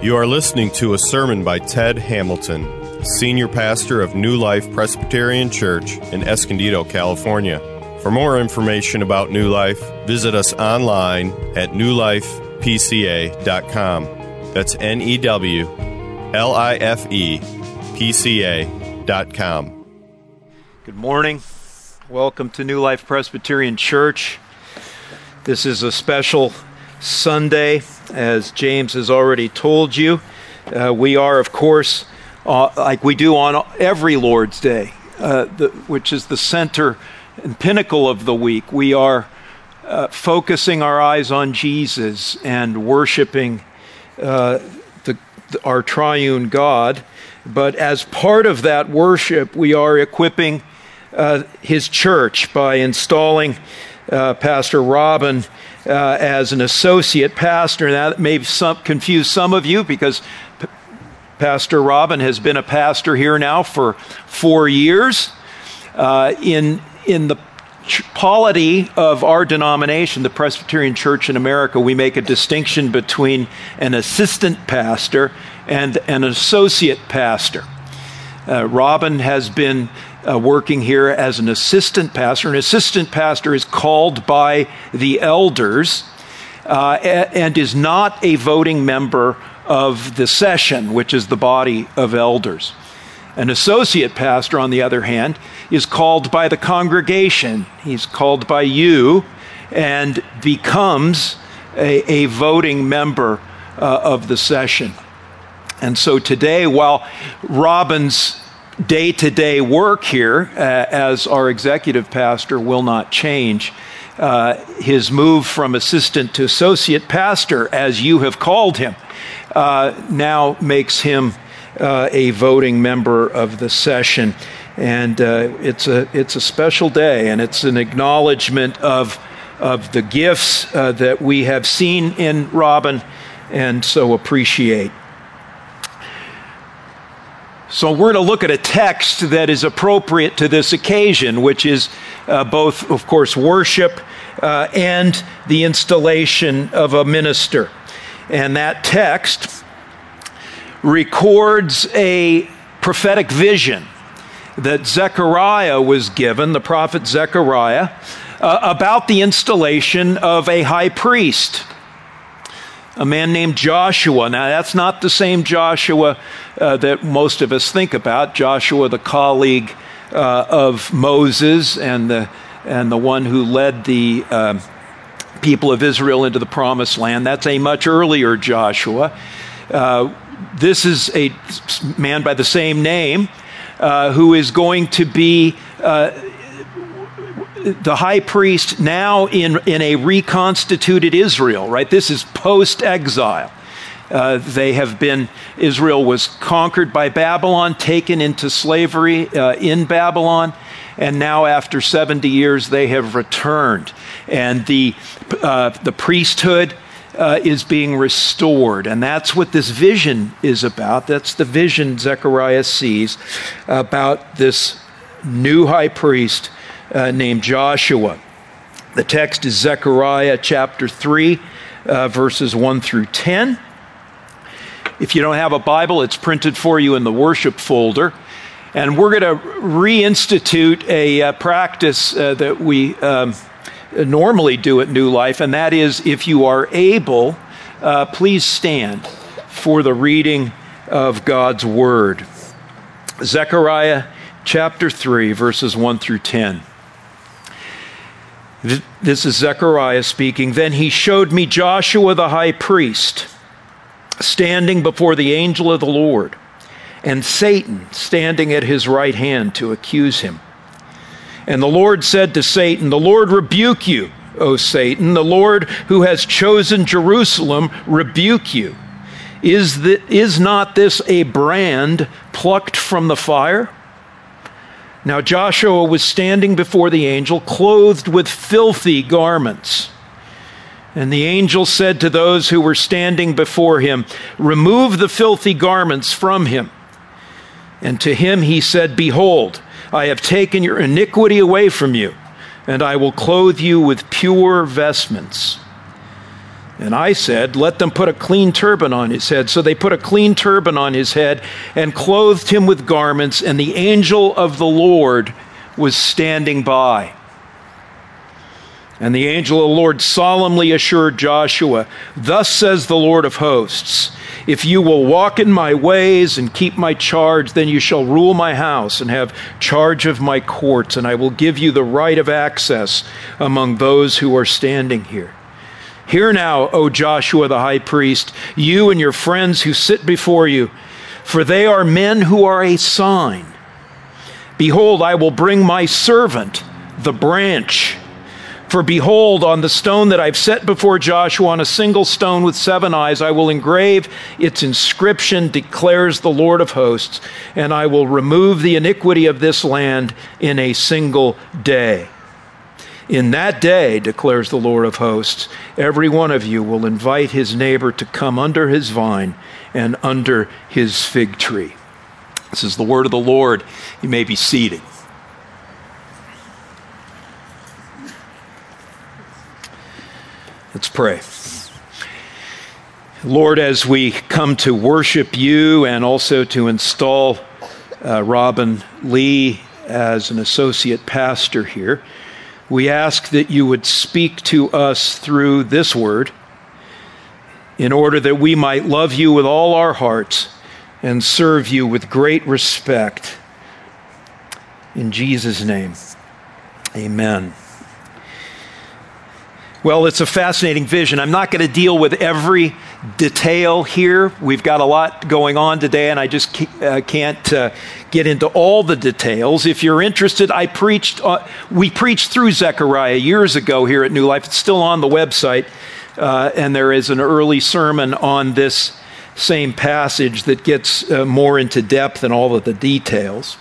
You are listening to a sermon by Ted Hamilton, Senior Pastor of New Life Presbyterian Church in Escondido, California. For more information about New Life, visit us online at newlifepca.com. That's NEWLIFEPCA.com. Good morning. Welcome to New Life Presbyterian Church. This is a special Sunday, as James has already told you. We are, of course, like we do on every Lord's Day, which is the center and pinnacle of the week. We are focusing our eyes on Jesus and worshiping our triune God. But as part of that worship, we are equipping his church by installing Pastor Robin as an associate pastor. Now, that may confuse some of you, because Pastor Robin has been a pastor here now for 4 years. In the polity of our denomination, the Presbyterian Church in America, we make a distinction between an assistant pastor and an associate pastor. Robin has been working here as an assistant pastor. An assistant pastor is called by the elders and is not a voting member of the session, which is the body of elders. An associate pastor, on the other hand, is called by the congregation. He's called by you and becomes a voting member of the session. And so today, while Robin's day-to-day work here as our executive pastor will not change, his move from assistant to associate pastor, as you have called him, now makes him a voting member of the session. And it's a special day, and it's an acknowledgement of the gifts that we have seen in Robin and so appreciate. So we're going to look at a text that is appropriate to this occasion, which is both, of course, worship and the installation of a minister. And that text records a prophetic vision that Zechariah was given, the prophet Zechariah, about the installation of a high priest, a man named Joshua. Now, that's not the same Joshua that most of us think about. Joshua, the colleague of Moses and the one who led the people of Israel into the Promised Land. That's a much earlier Joshua. This is a man by the same name who is going to be the high priest now in a reconstituted Israel, right? This is post-exile. Israel was conquered by Babylon, taken into slavery in Babylon, and now after 70 years they have returned. And the priesthood is being restored, and that's what this vision is about. That's the vision Zechariah sees about this new high priest named Joshua. The text is Zechariah chapter 3, verses 1 through 10. If you don't have a Bible, it's printed for you in the worship folder. And we're going to reinstitute a practice that we normally do at New Life, and that is, if you are able, please stand for the reading of God's Word. Zechariah chapter 3, verses 1 through 10. This is Zechariah speaking. Then he showed me Joshua the high priest, standing before the angel of the Lord, and Satan standing at his right hand to accuse him. And the Lord said to Satan, "The Lord rebuke you, O Satan. The Lord who has chosen Jerusalem rebuke you. Is not this a brand plucked from the fire?" Now Joshua was standing before the angel, clothed with filthy garments. And the angel said to those who were standing before him, "Remove the filthy garments from him." And to him he said, "Behold, I have taken your iniquity away from you, and I will clothe you with pure vestments." And I said, let them put a clean turban on his head. So they put a clean turban on his head and clothed him with garments, and the angel of the Lord was standing by. And the angel of the Lord solemnly assured Joshua, thus says the Lord of hosts, if you will walk in my ways and keep my charge, then you shall rule my house and have charge of my courts, and I will give you the right of access among those who are standing here. Hear now, O Joshua the high priest, you and your friends who sit before you, for they are men who are a sign. Behold, I will bring my servant, the branch. For behold, on the stone that I've set before Joshua, on a single stone with 7 eyes, I will engrave its inscription, declares the Lord of hosts, and I will remove the iniquity of this land in a single day. In that day, declares the Lord of hosts, every one of you will invite his neighbor to come under his vine and under his fig tree. This is the word of the Lord. You may be seated. Let's pray. Lord, as we come to worship you and also to install Robin Lee as an associate pastor here, we ask that you would speak to us through this word in order that we might love you with all our hearts and serve you with great respect. In Jesus' name, amen. Well, it's a fascinating vision. I'm not going to deal with every detail here. We've got a lot going on today, and I just can't get into all the details. If you're interested, we preached through Zechariah years ago here at New Life. It's still on the website, and there is an early sermon on this same passage that gets more into depth and all of the details.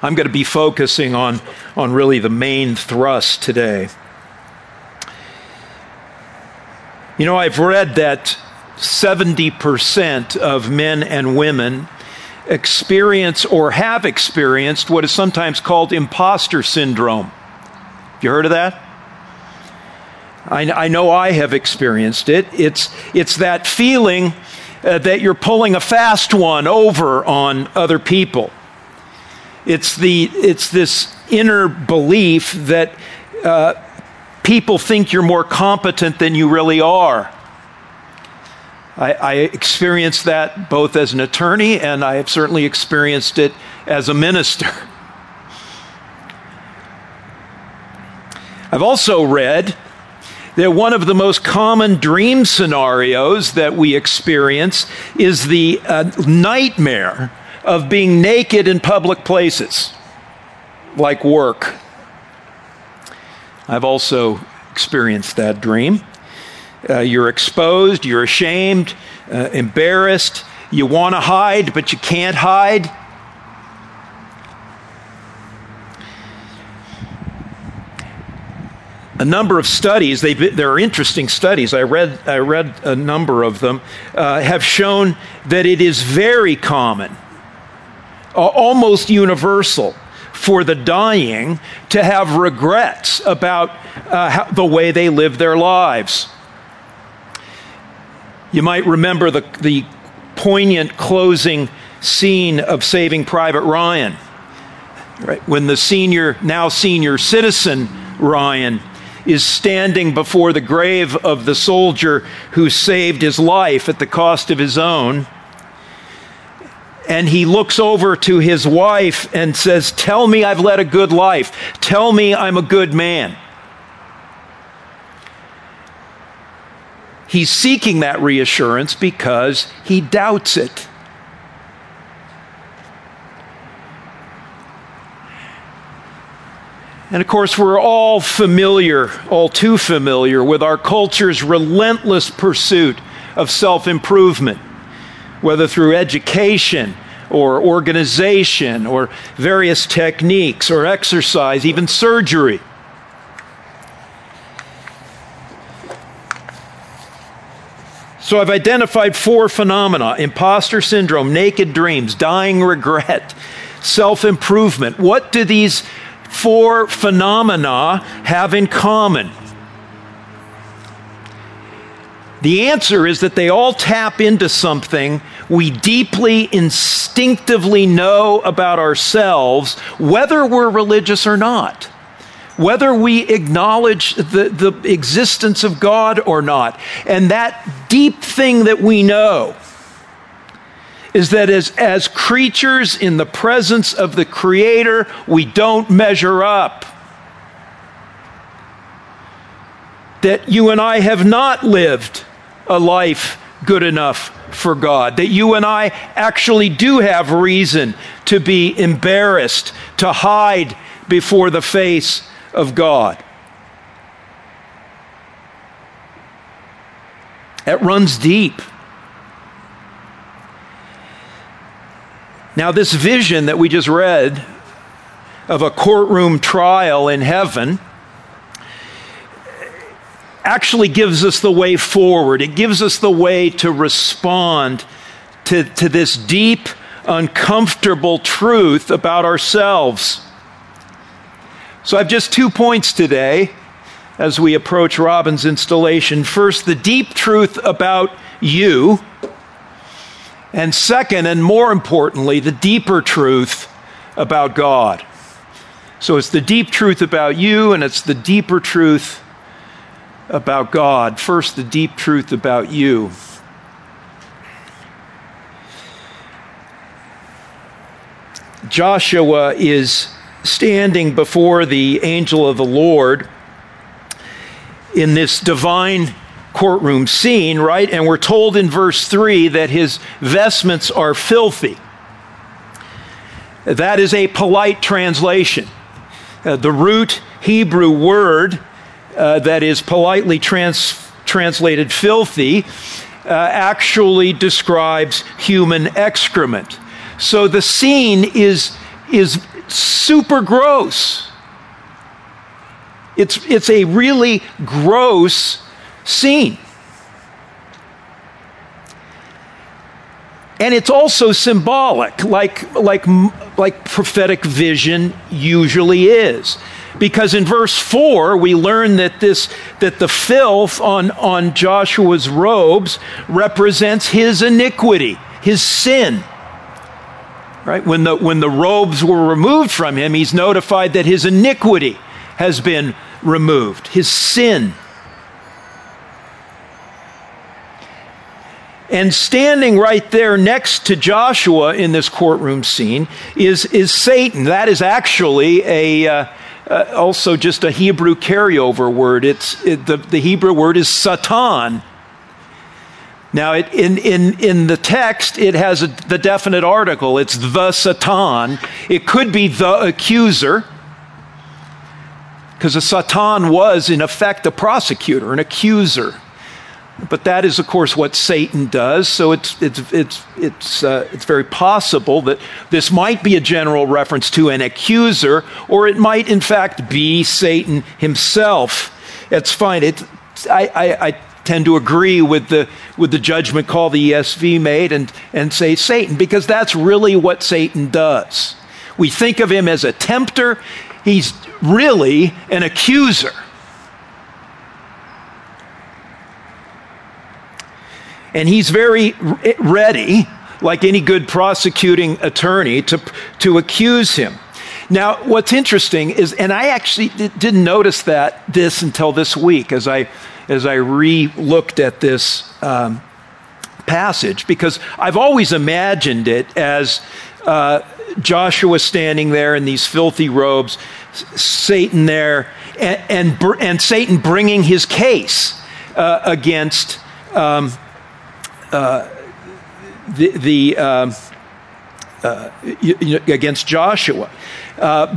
I'm going to be focusing on really the main thrust today. You know, I've read that 70% of men and women experience or have experienced what is sometimes called imposter syndrome. Have you heard of that? I know I have experienced it. It's that feeling that you're pulling a fast one over on other people. It's this inner belief that people think you're more competent than you really are. I experienced that both as an attorney, and I have certainly experienced it as a minister. I've also read that one of the most common dream scenarios that we experience is the nightmare of being naked in public places, like work. I've also experienced that dream. You're exposed, you're ashamed, embarrassed. You want to hide, but you can't hide. A number of studies, there are interesting studies, I read a number of them, have shown that it is very common, almost universal, for the dying to have regrets about the way they live their lives. You might remember the poignant closing scene of Saving Private Ryan, right? When the now senior citizen Ryan is standing before the grave of the soldier who saved his life at the cost of his own. And he looks over to his wife and says, "Tell me I've led a good life. Tell me I'm a good man." He's seeking that reassurance because he doubts it. And of course, we're all too familiar with our culture's relentless pursuit of self-improvement, whether through education or organization or various techniques or exercise, even surgery. So I've identified 4 phenomena: imposter syndrome, naked dreams, dying regret, self-improvement. What do these 4 phenomena have in common? The answer is that they all tap into something we deeply, instinctively know about ourselves, whether we're religious or not, whether we acknowledge the existence of God or not. And that deep thing that we know is that as creatures in the presence of the Creator, we don't measure up. That you and I have not lived a life good enough for God, that you and I actually do have reason to be embarrassed, to hide before the face of God. That runs deep. Now, this vision that we just read of a courtroom trial in heaven actually gives us the way forward. It gives us the way to respond to this deep, uncomfortable truth about ourselves. So I have just 2 points today as we approach Robin's installation. First, the deep truth about you. And second, and more importantly, the deeper truth about God. So it's the deep truth about you, and it's the deeper truth about God. First, the deep truth about you. Joshua is standing before the angel of the Lord in this divine courtroom scene, right? And we're told in verse 3 that his vestments are filthy. That is a polite translation. The root Hebrew word that is politely translated filthy actually describes human excrement. So the scene is super gross. It's a really gross scene. And it's also symbolic, like prophetic vision usually is. Because in verse 4, we learn that the filth on Joshua's robes represents his iniquity, his sin. Right? When the robes were removed from him, he's notified that his iniquity has been removed, his sin. And standing right there next to Joshua in this courtroom scene is Satan. That is actually also just a Hebrew carryover word. The Hebrew word is Satan. Now, in the text, it has the definite article. It's the Satan. It could be the accuser, because the Satan was, in effect, a prosecutor, an accuser. But that is, of course, what Satan does. So it's very possible that this might be a general reference to an accuser, or it might, in fact, be Satan himself. That's fine. I tend to agree with the judgment call the ESV made and say Satan, because that's really what Satan does. We think of him as a tempter. He's really an accuser. And he's very ready, like any good prosecuting attorney, to accuse him. Now, what's interesting is, and I actually didn't notice this until this week as I re-looked at this passage, because I've always imagined it as Joshua standing there in these filthy robes, Satan there, and Satan bringing his case against against Joshua,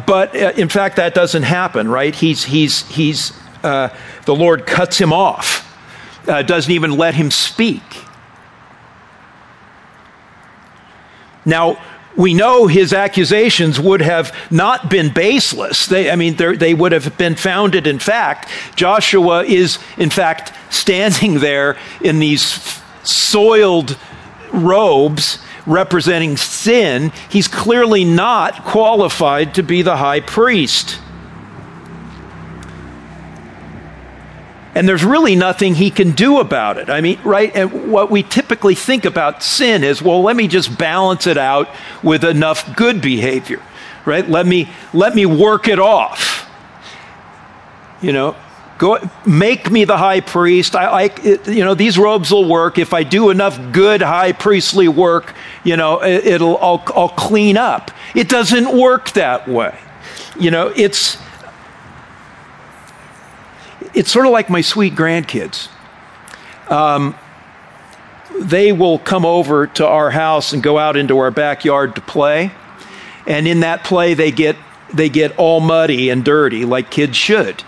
but in fact that doesn't happen, right? He's the Lord cuts him off, doesn't even let him speak. Now, we know his accusations would have not been baseless. They would have been founded in fact. Joshua is, in fact, standing there in these soiled robes representing sin. He's clearly not qualified to be the high priest. And there's really nothing he can do about it. I mean, right? And what we typically think about sin is, well, let me just balance it out with enough good behavior, right? Let me work it off. You know, go make me the high priest. These robes will work. If I do enough good high priestly work, you know, I'll clean up. It doesn't work that way. You know, it's sort of like my sweet grandkids. They will come over to our house and go out into our backyard to play. And in that play, they get all muddy and dirty like kids should.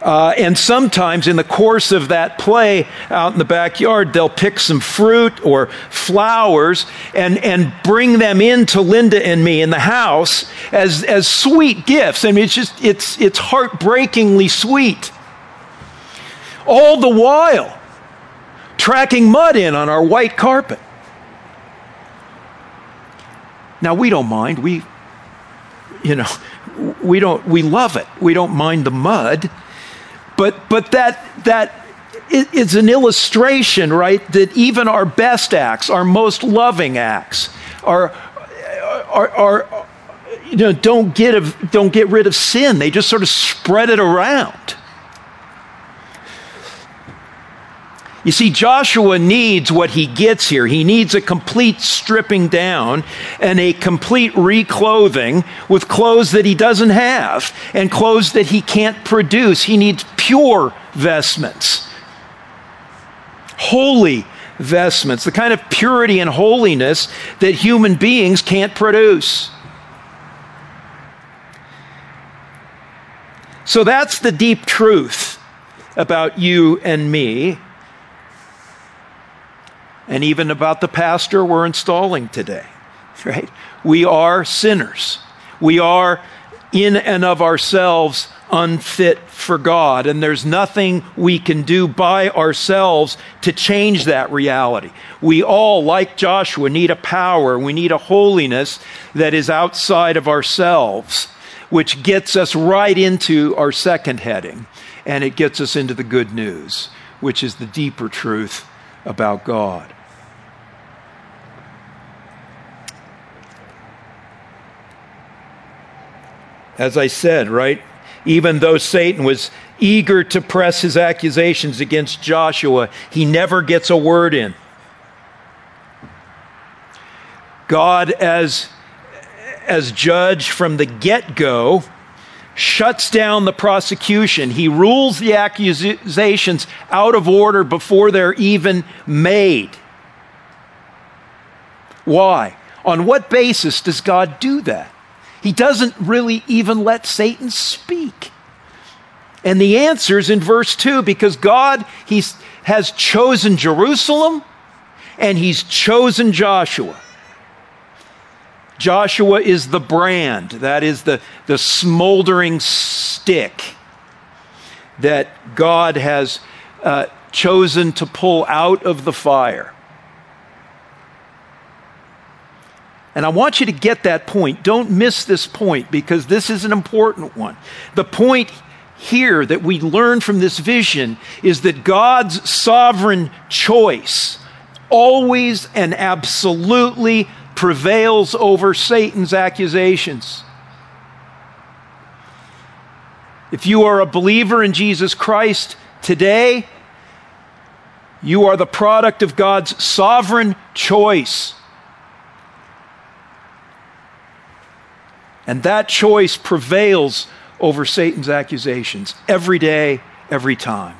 And sometimes in the course of that play out in the backyard, they'll pick some fruit or flowers and bring them in to Linda and me in the house as sweet gifts. I mean, it's heartbreakingly sweet. All the while, tracking mud in on our white carpet. Now, we don't mind. We love it. We don't mind the mud. But that is an illustration, right? That even our best acts, our most loving acts, don't get rid of sin. They just sort of spread it around. You see, Joshua needs what he gets here. He needs a complete stripping down and a complete reclothing with clothes that he doesn't have and clothes that he can't produce. He needs pure vestments, holy vestments, the kind of purity and holiness that human beings can't produce. So that's the deep truth about you and me, and even about the pastor we're installing today, right? We are sinners. We are in and of ourselves unfit for God, and there's nothing we can do by ourselves to change that reality. We all, like Joshua, need a power. We need a holiness that is outside of ourselves, which gets us right into our second heading, and it gets us into the good news, which is the deeper truth about God. As I said, right, even though Satan was eager to press his accusations against Joshua, he never gets a word in. God, as judge from the get-go, shuts down the prosecution. He rules the accusations out of order before they're even made. Why? On what basis does God do that? He doesn't really even let Satan speak. And the answer is in verse 2, because God, he has chosen Jerusalem and he's chosen Joshua. Joshua is the brand, that is the smoldering stick that God has chosen to pull out of the fire. And I want you to get that point. Don't miss this point, because this is an important one. The point here that we learn from this vision is that God's sovereign choice always and absolutely prevails over Satan's accusations. If you are a believer in Jesus Christ today, you are the product of God's sovereign choice. And that choice prevails over Satan's accusations every day, every time.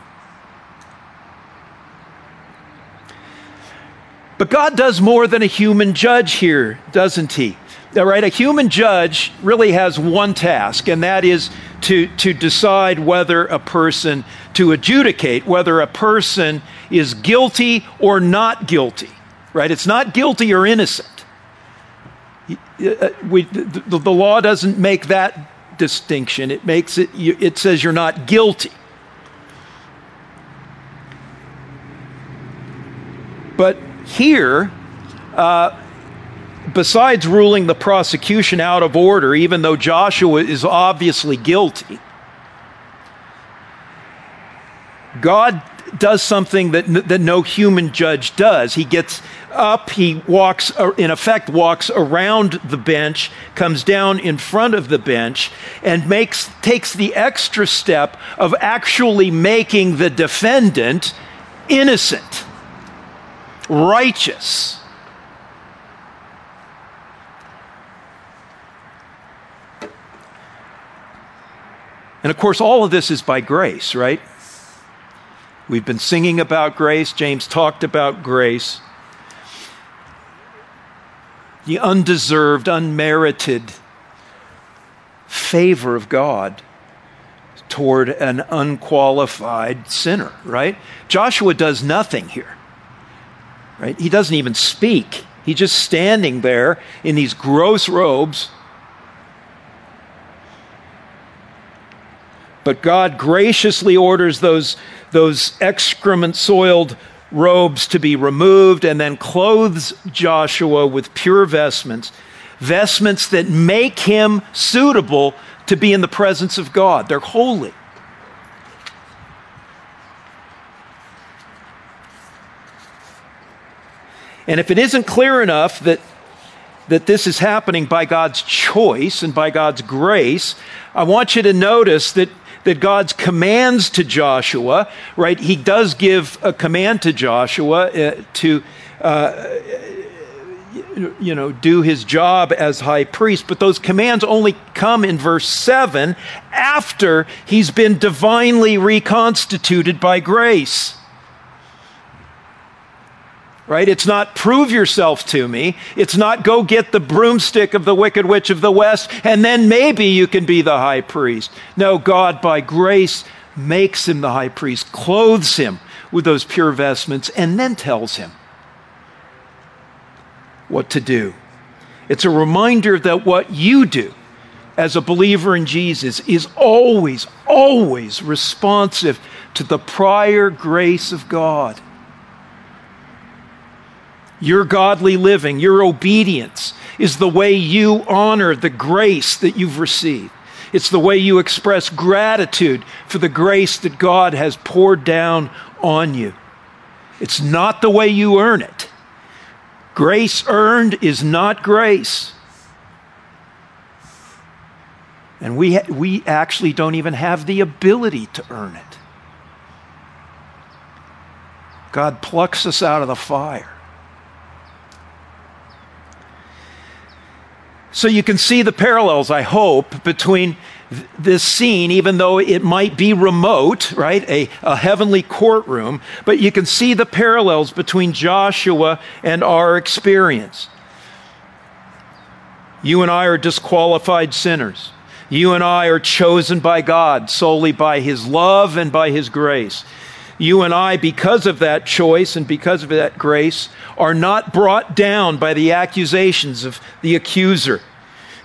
But God does more than a human judge here, doesn't he? All right, a human judge really has one task, and that is to decide whether a person is guilty or not guilty, right? It's not guilty or innocent. The law doesn't make that distinction. It says you're not guilty. But here, besides ruling the prosecution out of order, even though Joshua is obviously guilty, God does something that no human judge does. He gets up, he walks, in effect, walks around the bench, comes down in front of the bench, and takes the extra step of actually making the defendant innocent, righteous. And of course, all of this is by grace, right? We've been singing about grace. James talked about grace. The undeserved, unmerited favor of God toward an unqualified sinner, right? Joshua does nothing here, right? He doesn't even speak. He's just standing there in these gross robes. But God graciously orders those excrement-soiled robes to be removed, and then clothes Joshua with pure vestments, vestments that make him suitable to be in the presence of God. They're holy. And if it isn't clear enough that this is happening by God's choice and by God's grace, I want you to notice that God's commands to Joshua, right? He does give a command to Joshua to do his job as high priest, but those commands only come in verse 7 after he's been divinely reconstituted by grace. Right? It's not prove yourself to me. It's not go get the broomstick of the wicked witch of the west and then maybe you can be the high priest. No, God by grace makes him the high priest, clothes him with those pure vestments, and then tells him what to do. It's a reminder that what you do as a believer in Jesus is always, always responsive to the prior grace of God. Your godly living, your obedience is the way you honor the grace that you've received. It's the way you express gratitude for the grace that God has poured down on you. It's not the way you earn it. Grace earned is not grace. And we actually don't even have the ability to earn it. God plucks us out of the fire. So you can see the parallels, I hope, between this scene, even though it might be remote, right? A heavenly courtroom, but you can see the parallels between Joshua and our experience. You and I are disqualified sinners. You and I are chosen by God solely by his love and by his grace. You and I, because of that choice and because of that grace, are not brought down by the accusations of the accuser.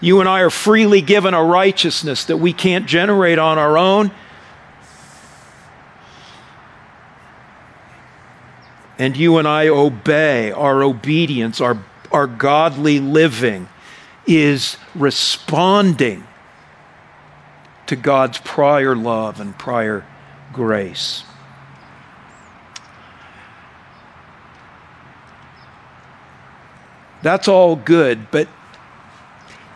You and I are freely given a righteousness that we can't generate on our own. And you and I obey. Our obedience, our godly living is responding to God's prior love and prior grace. That's all good, but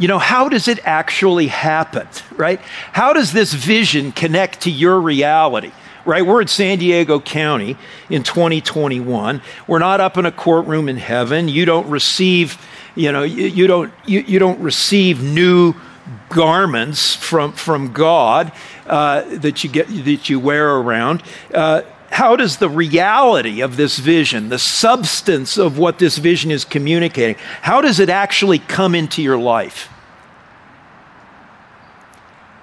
how does it actually happen, right? How does this vision connect to your reality, right? We're in San Diego County in 2021. We're not up in a courtroom in heaven. You don't receive, you don't receive new garments from God that you wear around. How does the reality of this vision, the substance of what this vision is communicating, how does it actually come into your life?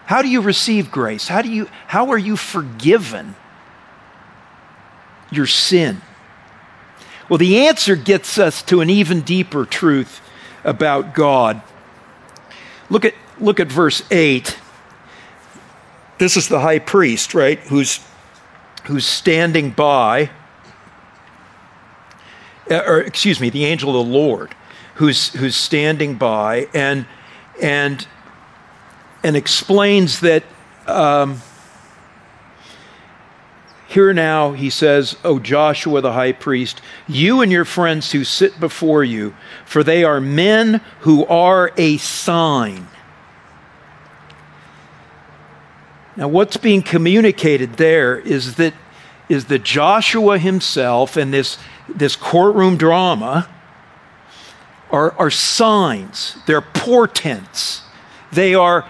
How do you receive grace? How are you forgiven your sin? Well, the answer gets us to an even deeper truth about God. Look at verse 8. This is the high priest, right? Who's standing by, or excuse me, the angel of the Lord, who's standing by and explains that Here now, he says, O Joshua the high priest, you and your friends who sit before you, for they are men who are a sign. Now, what's being communicated there is that Joshua himself and this courtroom drama are signs. They're portents. They are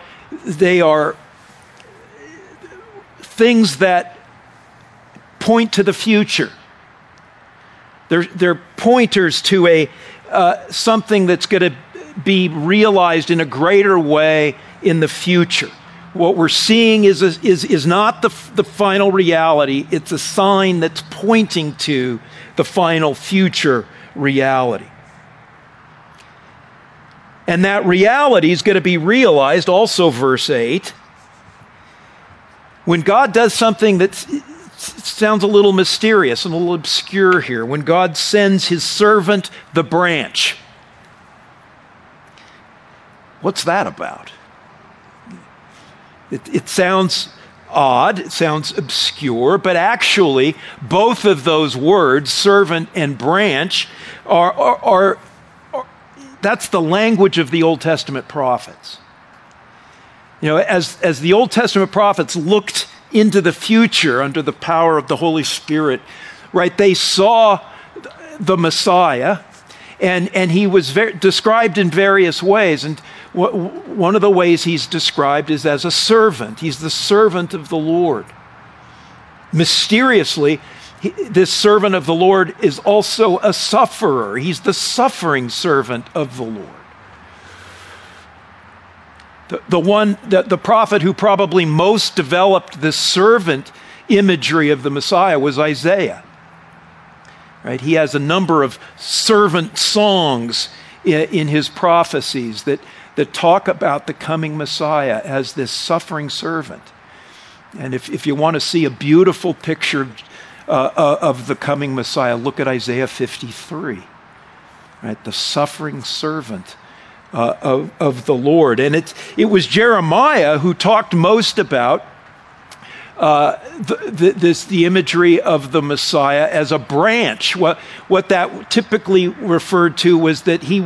things that point to the future. They're pointers to something that's going to be realized in a greater way in the future. What we're seeing is not the final reality. It's a sign that's pointing to the final future reality. And that reality is going to be realized, also verse 8, when God does something that sounds a little mysterious and a little obscure here. When God sends his servant, the branch. What's that about? It sounds odd, it sounds obscure, but actually both of those words, servant and branch, are that's the language of the Old Testament prophets. You know, as the Old Testament prophets looked into the future under the power of the Holy Spirit, right, they saw the Messiah, and he was described in various ways, and one of the ways he's described is as a servant. He's the servant of the Lord. Mysteriously, this servant of the Lord is also a sufferer. He's the suffering servant of the Lord. The prophet who probably most developed the servant imagery of the Messiah was Isaiah. Right? He has a number of servant songs in his prophecies that talk about the coming Messiah as this suffering servant. And if you want to see a beautiful picture of the coming Messiah, look at Isaiah 53, right? The suffering servant of the Lord. And it was Jeremiah who talked most about the imagery of the Messiah as a branch. What that typically referred to was that he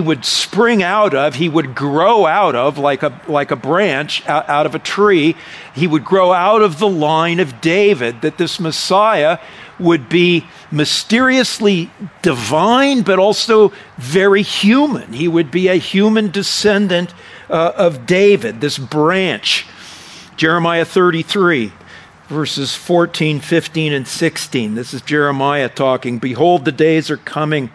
would spring out of, he would grow out of, like a branch out of a tree. He would grow out of the line of David, that this Messiah would be mysteriously divine, but also very human. He would be a human descendant of David, this branch. Jeremiah 33, verses 14, 15, and 16. This is Jeremiah talking. Behold, the days are coming,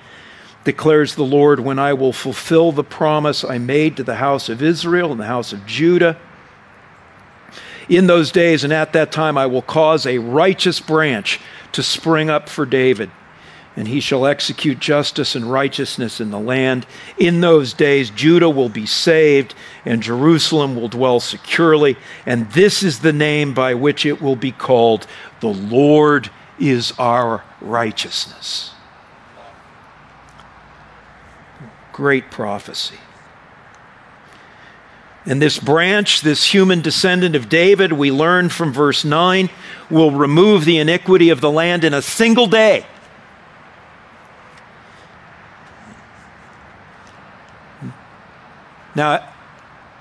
declares the Lord, when I will fulfill the promise I made to the house of Israel and the house of Judah. In those days and at that time I will cause a righteous branch to spring up for David, and he shall execute justice and righteousness in the land. In those days Judah will be saved, and Jerusalem will dwell securely, and this is the name by which it will be called: the Lord is our righteousness. Great prophecy. And this branch, this human descendant of David, we learn from verse 9, will remove the iniquity of the land in a single day. Now,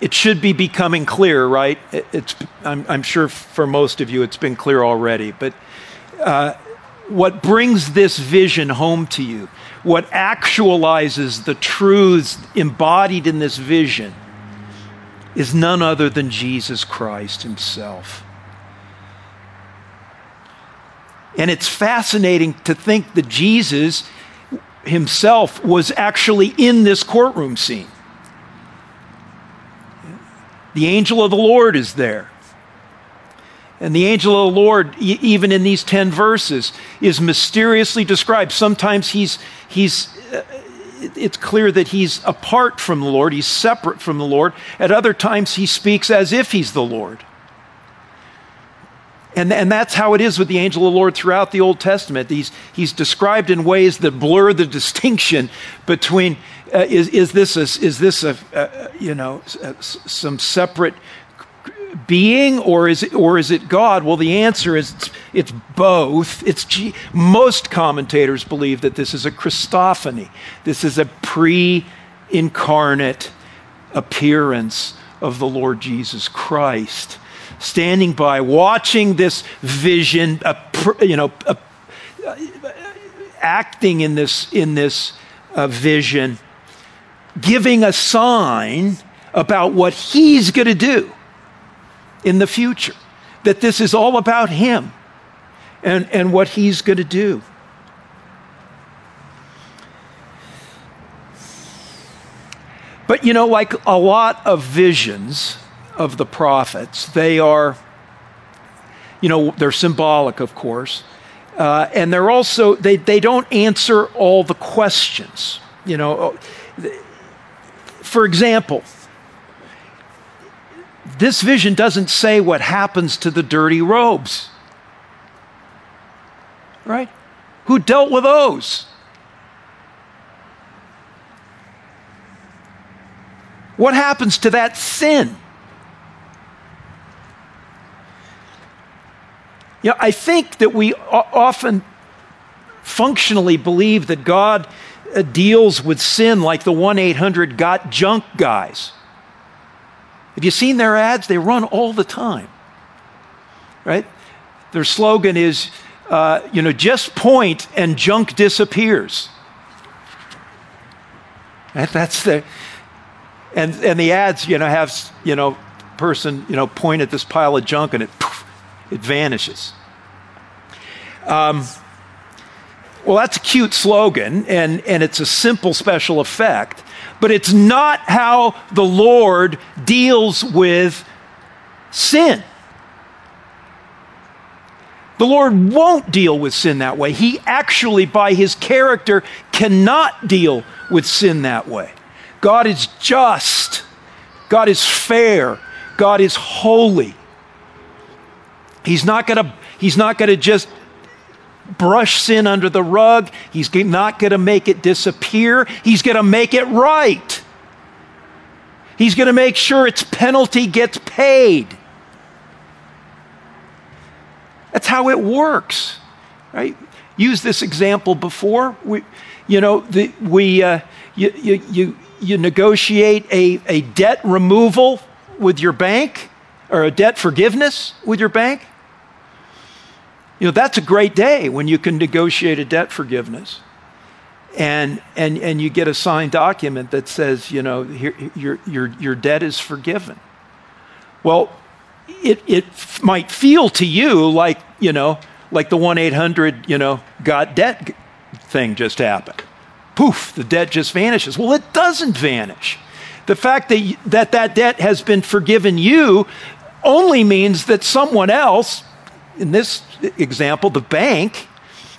it should be becoming clear, right? I'm sure for most of you it's been clear already, but what brings this vision home to you? What actualizes the truths embodied in this vision is none other than Jesus Christ himself. And it's fascinating to think that Jesus himself was actually in this courtroom scene. The angel of the Lord is there. And the angel of the Lord, even in these 10 verses, is mysteriously described. Sometimes it's clear that he's apart from the Lord, he's separate from the Lord. At other times, he speaks as if he's the Lord. And that's how it is with the angel of the Lord throughout the Old Testament. He's described in ways that blur the distinction between is this some separate being, or is it God? Well, the answer is it's both. Most commentators believe that this is a Christophany. This is a pre-incarnate appearance of the Lord Jesus Christ, standing by, watching this vision, acting in this vision, giving a sign about what he's going to do in the future, that this is all about him and what he's going to do. But you know, like a lot of visions of the prophets, they are, they're symbolic, of course, and they're also, they don't answer all the questions. For example, this vision doesn't say what happens to the dirty robes, right? Who dealt with those? What happens to that sin? I think that we often functionally believe that God deals with sin like the 1-800 Got Junk guys. Have you seen their ads? They run all the time, right? Their slogan is, just point and junk disappears. That's the... And the ads, point at this pile of junk and it vanishes. Well, that's a cute slogan and it's a simple special effect, but it's not how the Lord deals with sin. The Lord won't deal with sin that way. He actually, by his character, cannot deal with sin that way. God is just, God is fair, God is holy. He's not gonna just brush sin under the rug. He's not gonna make it disappear. He's gonna make it right. He's gonna make sure its penalty gets paid. That's how it works, right? Used this example before. You negotiate a debt removal with your bank, or a debt forgiveness with your bank. That's a great day when you can negotiate a debt forgiveness, and you get a signed document that says, your debt is forgiven. Well, it might feel to you like the 1-800 Got Debt thing just happened. Poof, the debt just vanishes. Well, it doesn't vanish. The fact that debt has been forgiven you only means that someone else, in this example, the bank,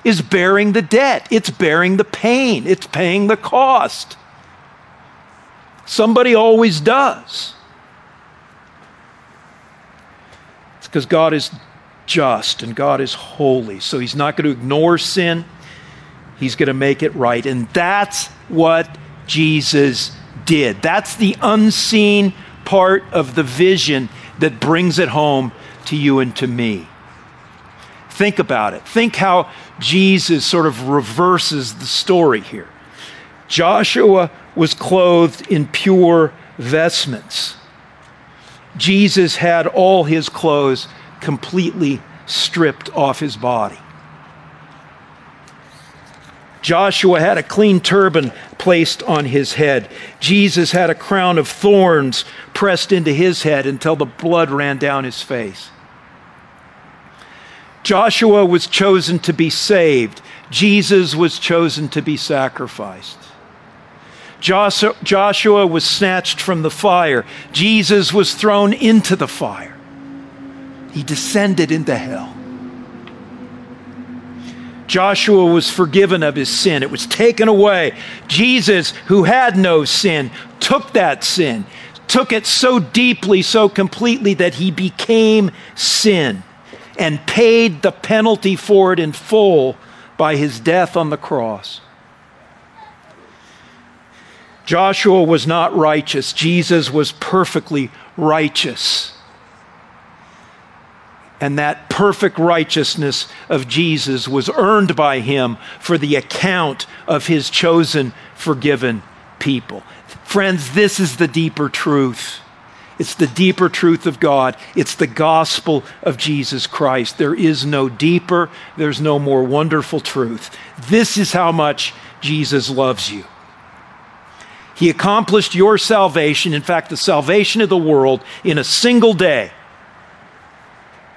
is bearing the debt. It's bearing the pain. It's paying the cost. Somebody always does. It's because God is just and God is holy, so he's not going to ignore sin. He's going to make it right. And that's what Jesus did. That's the unseen part of the vision that brings it home to you and to me. Think about it. Think how Jesus sort of reverses the story here. Joshua was clothed in pure vestments. Jesus had all his clothes completely stripped off his body. Joshua had a clean turban placed on his head. Jesus had a crown of thorns pressed into his head until the blood ran down his face. Joshua was chosen to be saved. Jesus was chosen to be sacrificed. Joshua was snatched from the fire. Jesus was thrown into the fire. He descended into hell. Joshua was forgiven of his sin. It was taken away. Jesus, who had no sin, took that sin, took it so deeply, so completely that he became sin and paid the penalty for it in full by his death on the cross. Joshua was not righteous. Jesus was perfectly righteous. And that perfect righteousness of Jesus was earned by him for the account of his chosen, forgiven people. Friends, this is the deeper truth. It's the deeper truth of God. It's the gospel of Jesus Christ. There is no deeper, there's no more wonderful truth. This is how much Jesus loves you. He accomplished your salvation, in fact, the salvation of the world, in a single day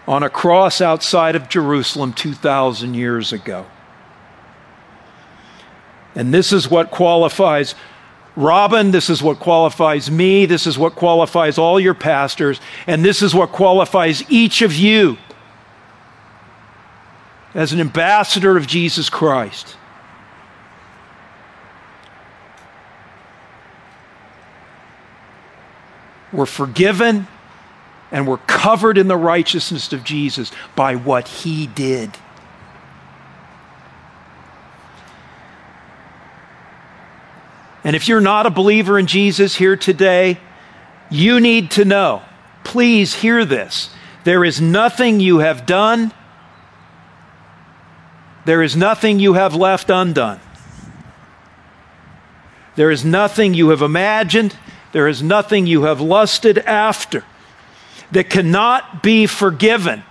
on a cross outside of Jerusalem 2,000 years ago. And this is what qualifies Robin, this is what qualifies me, this is what qualifies all your pastors, and this is what qualifies each of you as an ambassador of Jesus Christ. We're forgiven and we're covered in the righteousness of Jesus by what he did. And if you're not a believer in Jesus here today, you need to know, please hear this. There is nothing you have done. There is nothing you have left undone. There is nothing you have imagined. There is nothing you have lusted after that cannot be forgiven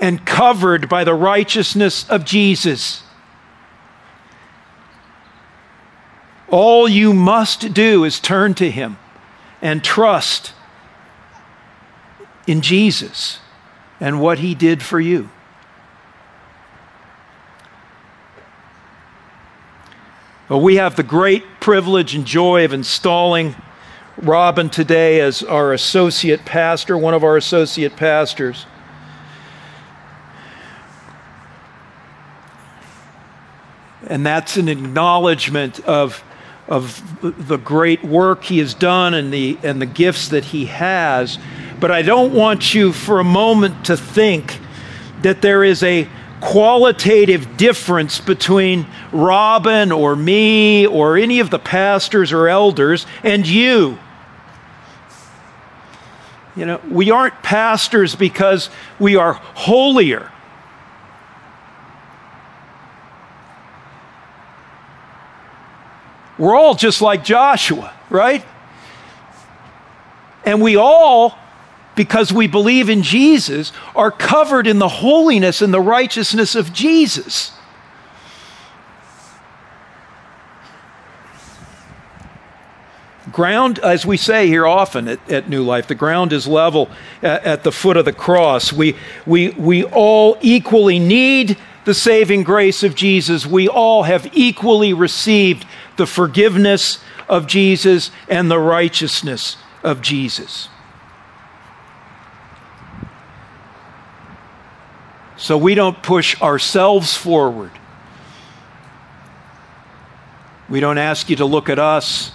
and covered by the righteousness of Jesus. All you must do is turn to him and trust in Jesus and what he did for you. But we have the great privilege and joy of installing Robin today as our associate pastor, one of our associate pastors. And that's an acknowledgement of the great work he has done and the gifts that he has. But I don't want you for a moment to think that there is a qualitative difference between Robin or me or any of the pastors or elders and you. You know, we aren't pastors because we are holier. We're all just like Joshua, right? And we all, because we believe in Jesus, are covered in the holiness and the righteousness of Jesus. Ground, as we say here often at New Life, the ground is level at the foot of the cross. We all equally need the saving grace of Jesus. We all have equally received the forgiveness of Jesus and the righteousness of Jesus. So we don't push ourselves forward. We don't ask you to look at us.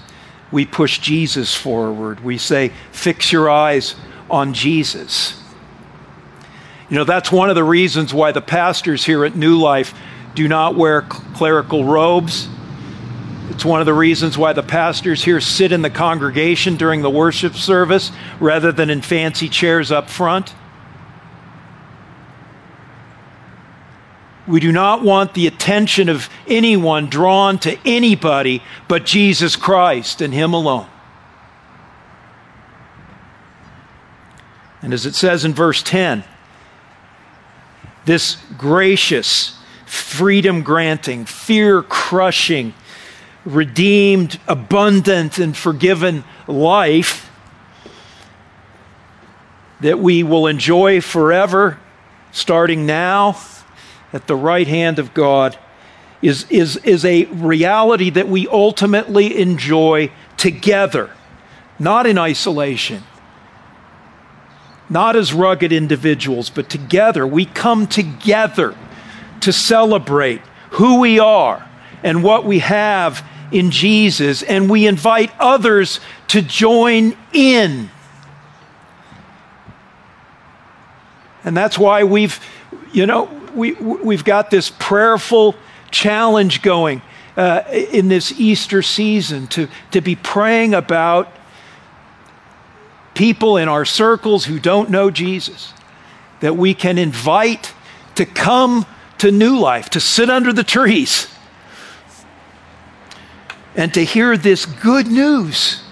We push Jesus forward. We say, fix your eyes on Jesus. You know, that's one of the reasons why the pastors here at New Life do not wear clerical robes. It's one of the reasons why the pastors here sit in the congregation during the worship service rather than in fancy chairs up front. We do not want the attention of anyone drawn to anybody but Jesus Christ and him alone. And as it says in verse 10, this gracious, freedom-granting, fear-crushing, redeemed, abundant, and forgiven life that we will enjoy forever, starting now at the right hand of God, is a reality that we ultimately enjoy together, not in isolation. Not as rugged individuals, but together. We come together to celebrate who we are and what we have in Jesus, and we invite others to join in. And that's why we've got this prayerful challenge going in this Easter season to be praying about people in our circles who don't know Jesus that we can invite to come to New Life, to sit under the trees and to hear this good news,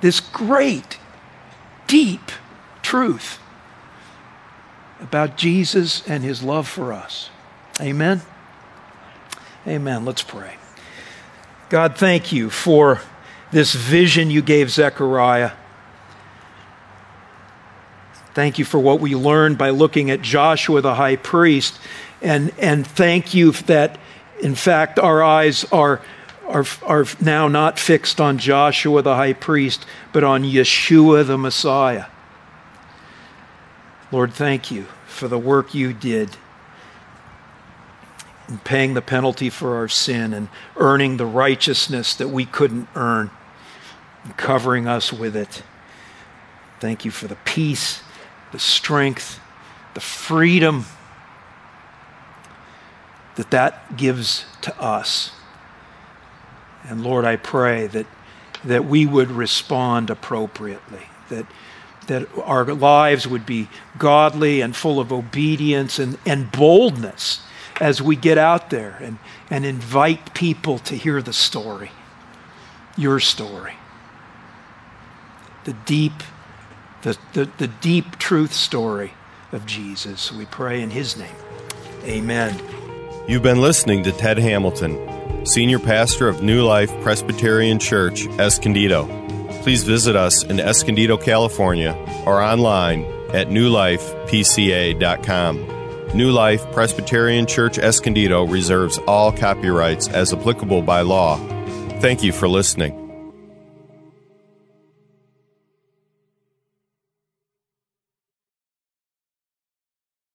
this great, deep truth about Jesus and his love for us. Amen? Amen. Let's pray. God, thank you for this vision you gave Zechariah. Thank you for what we learned by looking at Joshua the high priest. And thank you that, in fact, our eyes are now not fixed on Joshua the high priest, but on Yeshua the Messiah. Lord, thank you for the work you did in paying the penalty for our sin and earning the righteousness that we couldn't earn and covering us with it. Thank you for the peace, the strength, the freedom that gives to us. And Lord, I pray that we would respond appropriately, that our lives would be godly and full of obedience and boldness as we get out there and invite people to hear the story, your story, the deep truth story of Jesus. We pray in his name. Amen. You've been listening to Ted Hamilton, Senior Pastor of New Life Presbyterian Church, Escondido. Please visit us in Escondido, California, or online at newlifepca.com. New Life Presbyterian Church Escondido reserves all copyrights as applicable by law. Thank you for listening.